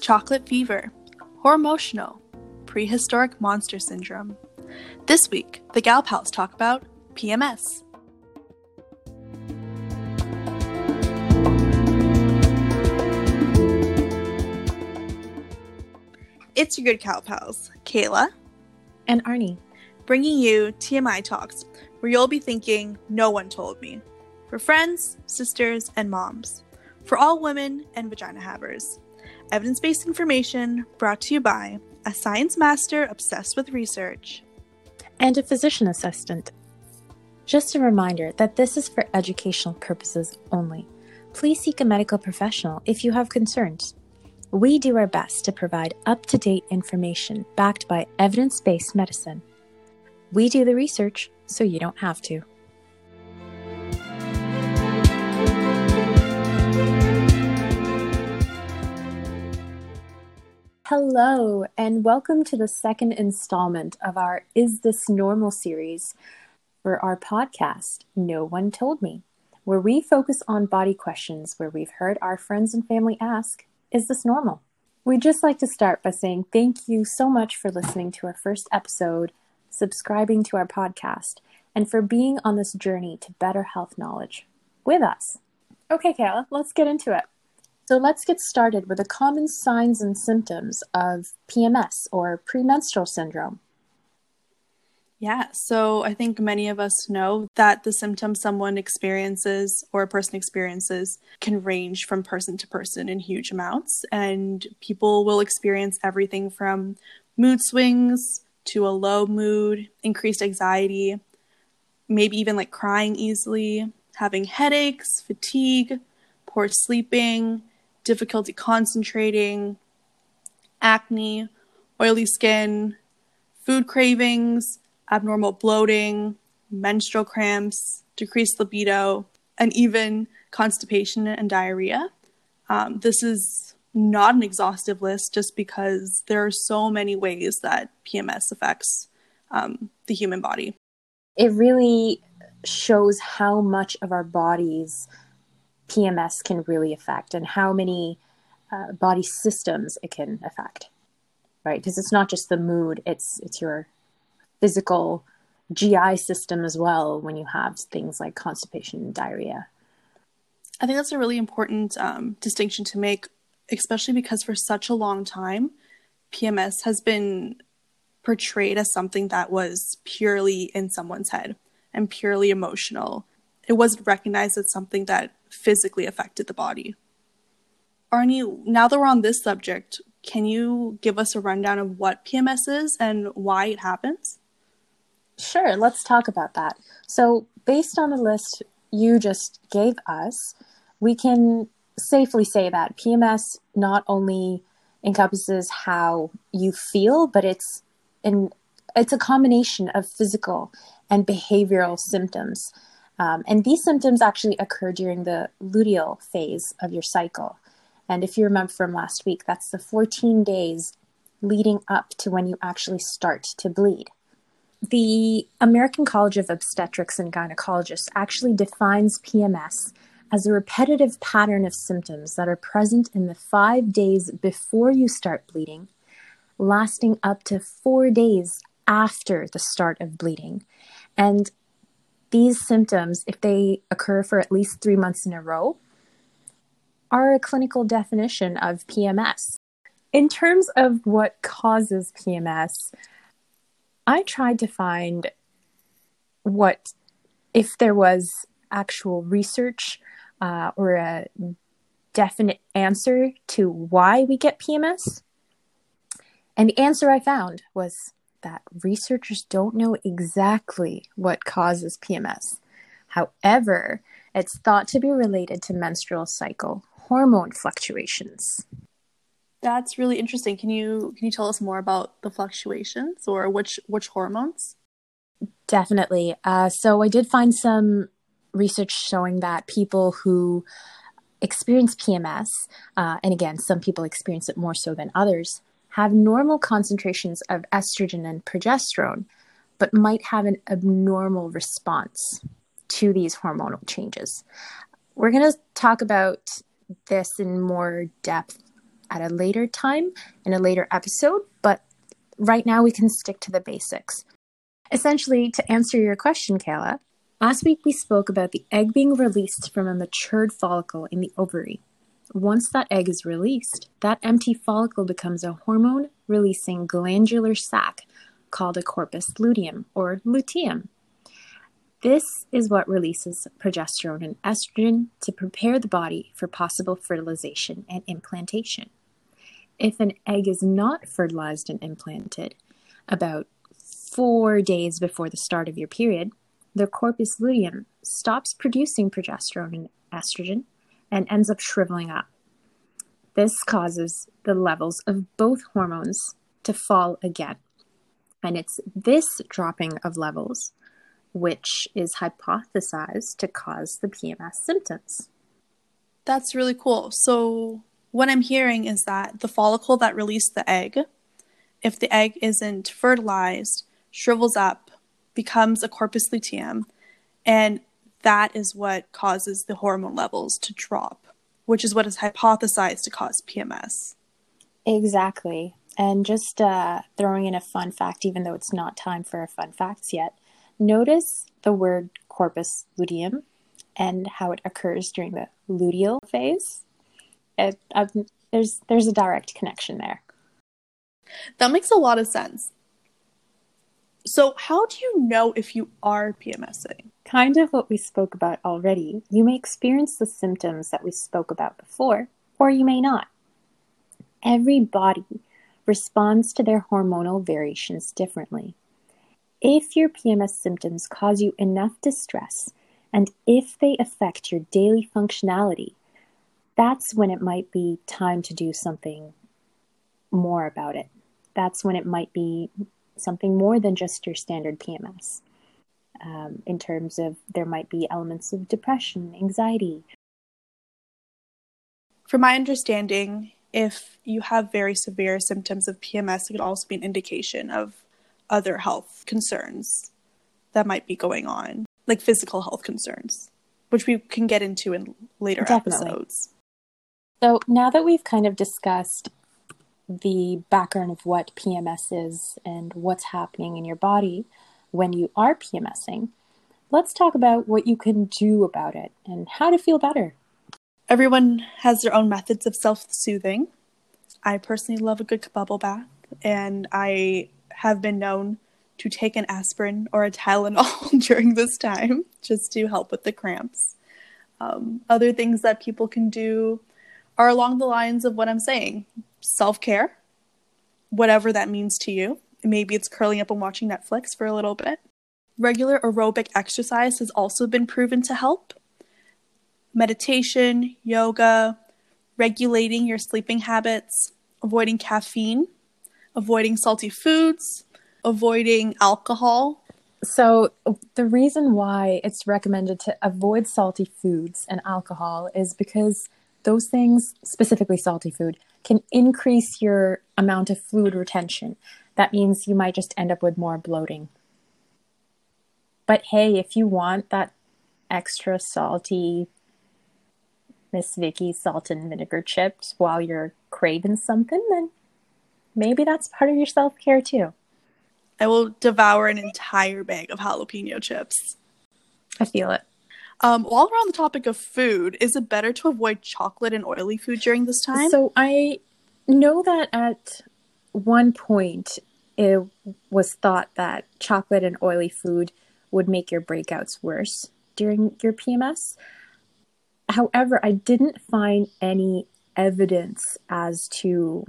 chocolate fever, hormotional, prehistoric monster syndrome. This week, the Gal Pals talk about PMS. It's your good Gal Pals, Kayla and Arnie, bringing you TMI Talks, where you'll be thinking, no one told me. For friends, sisters, and moms. For all women and vagina havers. Evidence-based information brought to you by a science master obsessed with research. And a physician assistant. Just a reminder that this is for educational purposes only. Please seek a medical professional if you have concerns. We do our best to provide up-to-date information backed by evidence-based medicine. We do the research so you don't have to. Hello, and welcome to the second installment of our Is This Normal series for our podcast, No One Told Me, where we focus on body questions where we've heard our friends and family ask, is this normal? We'd just like to start by saying thank you so much for listening to our first episode, subscribing to our podcast, and for being on this journey to better health knowledge with us. Okay, Kayla, let's get into it. So let's get started with the common signs and symptoms of PMS or premenstrual syndrome. Yeah, so I think many of us know that the symptoms someone experiences or a person experiences can range from person to person in huge amounts, and people will experience everything from mood swings to a low mood, increased anxiety, maybe even like crying easily, having headaches, fatigue, poor sleeping, difficulty concentrating, acne, oily skin, food cravings, abnormal bloating, menstrual cramps, decreased libido, and even constipation and diarrhea. This is not an exhaustive list just because there are so many ways that PMS affects the human body. It really shows how much of our bodies PMS can really affect and how many body systems it can affect, right? Because it's not just the mood, it's your physical GI system as well when you have things like constipation and diarrhea. I think that's a really important distinction to make, especially because for such a long time, PMS has been portrayed as something that was purely in someone's head and purely emotional. It wasn't recognized as something that physically affected the body. Arnie, now that we're on this subject, can you give us a rundown of what PMS is and why it happens? Sure, let's talk about that. So based on the list you just gave us, we can safely say that PMS not only encompasses how you feel, but it's a combination of physical and behavioral symptoms. And these symptoms actually occur during the luteal phase of your cycle. And if you remember from last week, that's the 14 days leading up to when you actually start to bleed. The American College of Obstetricians and Gynecologists actually defines PMS as a repetitive pattern of symptoms that are present in the 5 days before you start bleeding, lasting up to 4 days after the start of bleeding. And these symptoms, if they occur for at least 3 months in a row, are a clinical definition of PMS. In terms of what causes PMS, I tried to find what, if there was actual research or a definite answer to why we get PMS. And the answer I found was that researchers don't know exactly what causes PMS. However, it's thought to be related to menstrual cycle hormone fluctuations. That's really interesting. Can you tell us more about the fluctuations or which hormones? Definitely. So I did find some research showing that people who experience PMS, and again, some people experience it more so than others, have normal concentrations of estrogen and progesterone, but might have an abnormal response to these hormonal changes. We're going to talk about this in more depth at a later time in a later episode, but right now we can stick to the basics. Essentially, to answer your question, Kayla, last week we spoke about the egg being released from a matured follicle in the ovary. Once that egg is released, that empty follicle becomes a hormone-releasing glandular sac called a corpus luteum or luteum. This is what releases progesterone and estrogen to prepare the body for possible fertilization and implantation. If an egg is not fertilized and implanted, about 4 days before the start of your period, the corpus luteum stops producing progesterone and estrogen and ends up shriveling up. This causes the levels of both hormones to fall again. And it's this dropping of levels which is hypothesized to cause the PMS symptoms. That's really cool. So what I'm hearing is that the follicle that released the egg, if the egg isn't fertilized, shrivels up, becomes a corpus luteum, and that is what causes the hormone levels to drop, which is what is hypothesized to cause PMS. Exactly. And just throwing in a fun fact, even though it's not time for a fun facts yet, notice the word corpus luteum and how it occurs during the luteal phase. There's a direct connection there. That makes a lot of sense. So how do you know if you are PMSing? Kind of what we spoke about already. You may experience the symptoms that we spoke about before, or you may not. Every body responds to their hormonal variations differently. If your PMS symptoms cause you enough distress, and if they affect your daily functionality, that's when it might be time to do something more about it. That's when it might be something more than just your standard PMS. In terms of there might be elements of depression, anxiety. From my understanding, if you have very severe symptoms of PMS, it could also be an indication of other health concerns that might be going on, like physical health concerns, which we can get into in later episodes. So now that we've kind of discussed the background of what PMS is and what's happening in your body when you are PMSing, let's talk about what you can do about it and how to feel better. Everyone has their own methods of self-soothing. I personally love a good bubble bath, and I have been known to take an aspirin or a Tylenol during this time just to help with the cramps. Other things that people can do are along the lines of what I'm saying. Self-care, whatever that means to you. Maybe it's curling up and watching Netflix for a little bit. Regular aerobic exercise has also been proven to help. Meditation, yoga, regulating your sleeping habits, avoiding caffeine, avoiding salty foods, avoiding alcohol. So the reason why it's recommended to avoid salty foods and alcohol is because those things, specifically salty food, can increase your amount of fluid retention. That means you might just end up with more bloating. But hey, if you want that extra salty Miss Vicky salt and vinegar chips while you're craving something, then maybe that's part of your self-care too. I will devour an entire bag of jalapeno chips. I feel it. While we're on the topic of food, is it better to avoid chocolate and oily food during this time? So I know that at one point it was thought that chocolate and oily food would make your breakouts worse during your PMS. However, I didn't find any evidence as to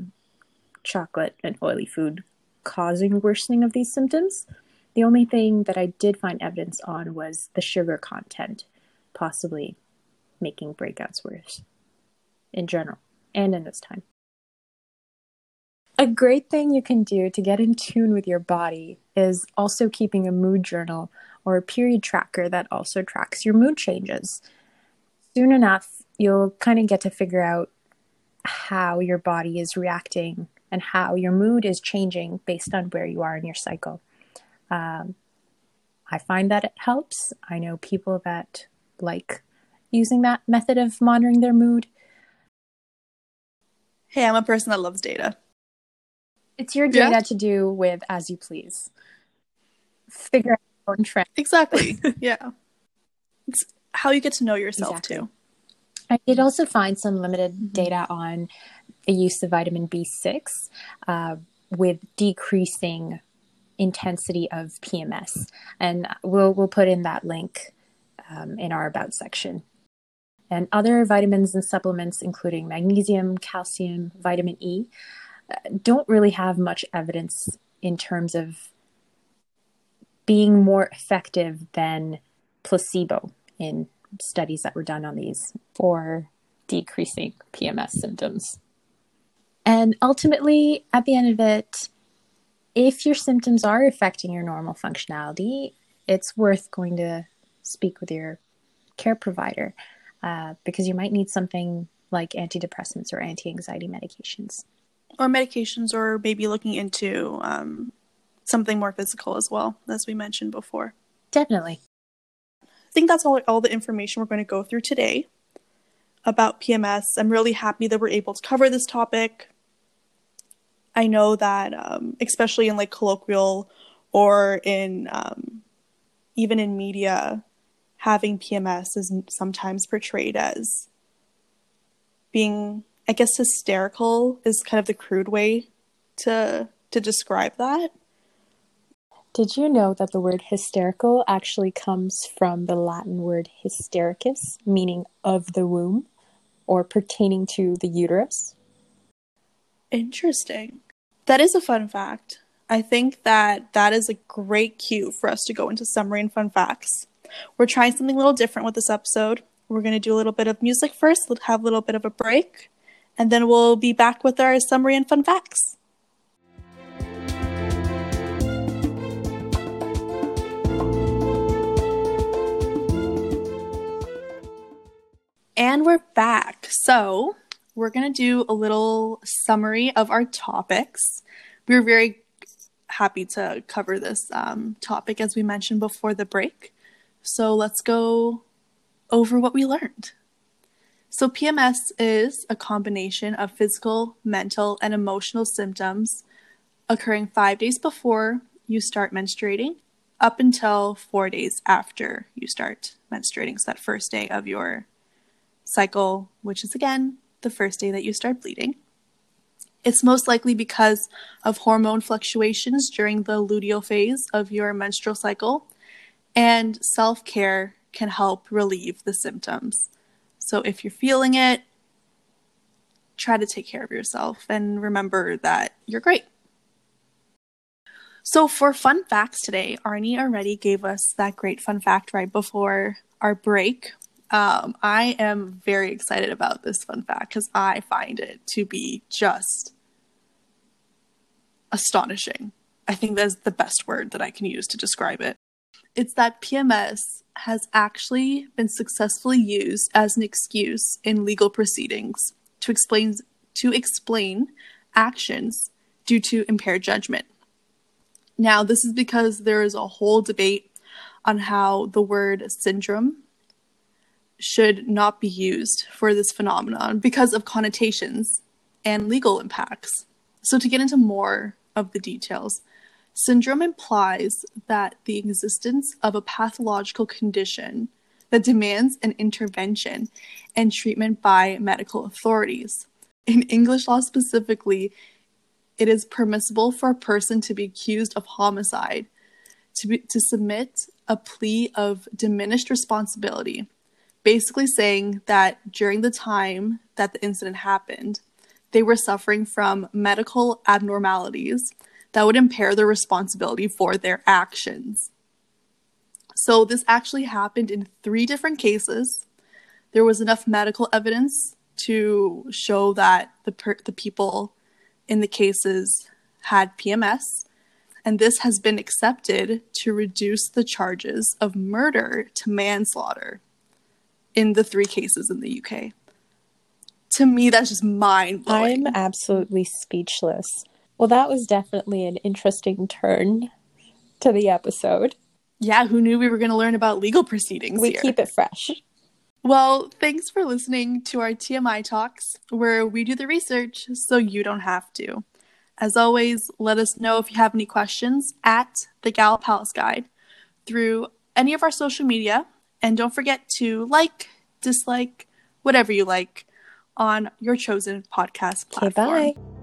chocolate and oily food causing worsening of these symptoms. The only thing that I did find evidence on was the sugar content, possibly making breakouts worse in general and in this time. A great thing you can do to get in tune with your body is also keeping a mood journal or a period tracker that also tracks your mood changes. Soon enough, you'll kind of get to figure out how your body is reacting and how your mood is changing based on where you are in your cycle. I find that it helps. I know people that like using that method of monitoring their mood. Hey, I'm a person that loves data. It's your data to do with as you please. Figure out your own trend. Exactly. Yeah. It's how you get to know yourself, too. I did also find some limited data on the use of vitamin B6 with decreasing intensity of PMS. And we'll put in that link in our About section. And other vitamins and supplements, including magnesium, calcium, vitamin E, don't really have much evidence in terms of being more effective than placebo in studies that were done on these for decreasing PMS symptoms. And ultimately, at the end of it, if your symptoms are affecting your normal functionality, it's worth going to speak with your care provider because you might need something like antidepressants or anti-anxiety medications. Or medications, or maybe looking into something more physical as well, as we mentioned before. Definitely. I think that's all the information we're going to go through today about PMS. I'm really happy that we're able to cover this topic. I know that especially in like colloquial or in even in media, having PMS is sometimes portrayed as being, I guess, hysterical is kind of the crude way to describe that. Did you know that the word hysterical actually comes from the Latin word hystericus, meaning of the womb or pertaining to the uterus? Interesting. That is a fun fact. I think that is a great cue for us to go into summary and fun facts. We're trying something a little different with this episode. We're going to do a little bit of music first, have a little bit of a break, and then we'll be back with our summary and fun facts. And we're back. So we're going to do a little summary of our topics. We're very happy to cover this topic, as we mentioned before the break. So let's go over what we learned. So PMS is a combination of physical, mental, and emotional symptoms occurring 5 days before you start menstruating up until 4 days after you start menstruating. So that first day of your cycle, which is again the first day that you start bleeding. It's most likely because of hormone fluctuations during the luteal phase of your menstrual cycle, and self-care can help relieve the symptoms. So if you're feeling it, try to take care of yourself and remember that you're great. So for fun facts today, Arnie already gave us that great fun fact right before our break. I am very excited about this fun fact because I find it to be just astonishing. I think that's the best word that I can use to describe it. It's that PMS has actually been successfully used as an excuse in legal proceedings to explain actions due to impaired judgment. Now, this is because there is a whole debate on how the word syndrome should not be used for this phenomenon because of connotations and legal impacts. So to get into more of the details, syndrome implies that the existence of a pathological condition that demands an intervention and treatment by medical authorities. In English law specifically, it is permissible for a person to be accused of homicide to submit a plea of diminished responsibility, basically saying that during the time that the incident happened, they were suffering from medical abnormalities that would impair their responsibility for their actions. So this actually happened in 3 different cases. There was enough medical evidence to show that the people in the cases had PMS, and this has been accepted to reduce the charges of murder to manslaughter in the 3 cases in the UK. To me, that's just mind-blowing. I'm absolutely speechless. Well, that was definitely an interesting turn to the episode. Yeah, who knew we were going to learn about legal proceedings here? We keep it fresh. Well, thanks for listening to our TMI Talks, where we do the research so you don't have to. As always, let us know if you have any questions at the Galapagos Guide through any of our social media. And don't forget to like, dislike, whatever you like on your chosen podcast platform. Okay, bye.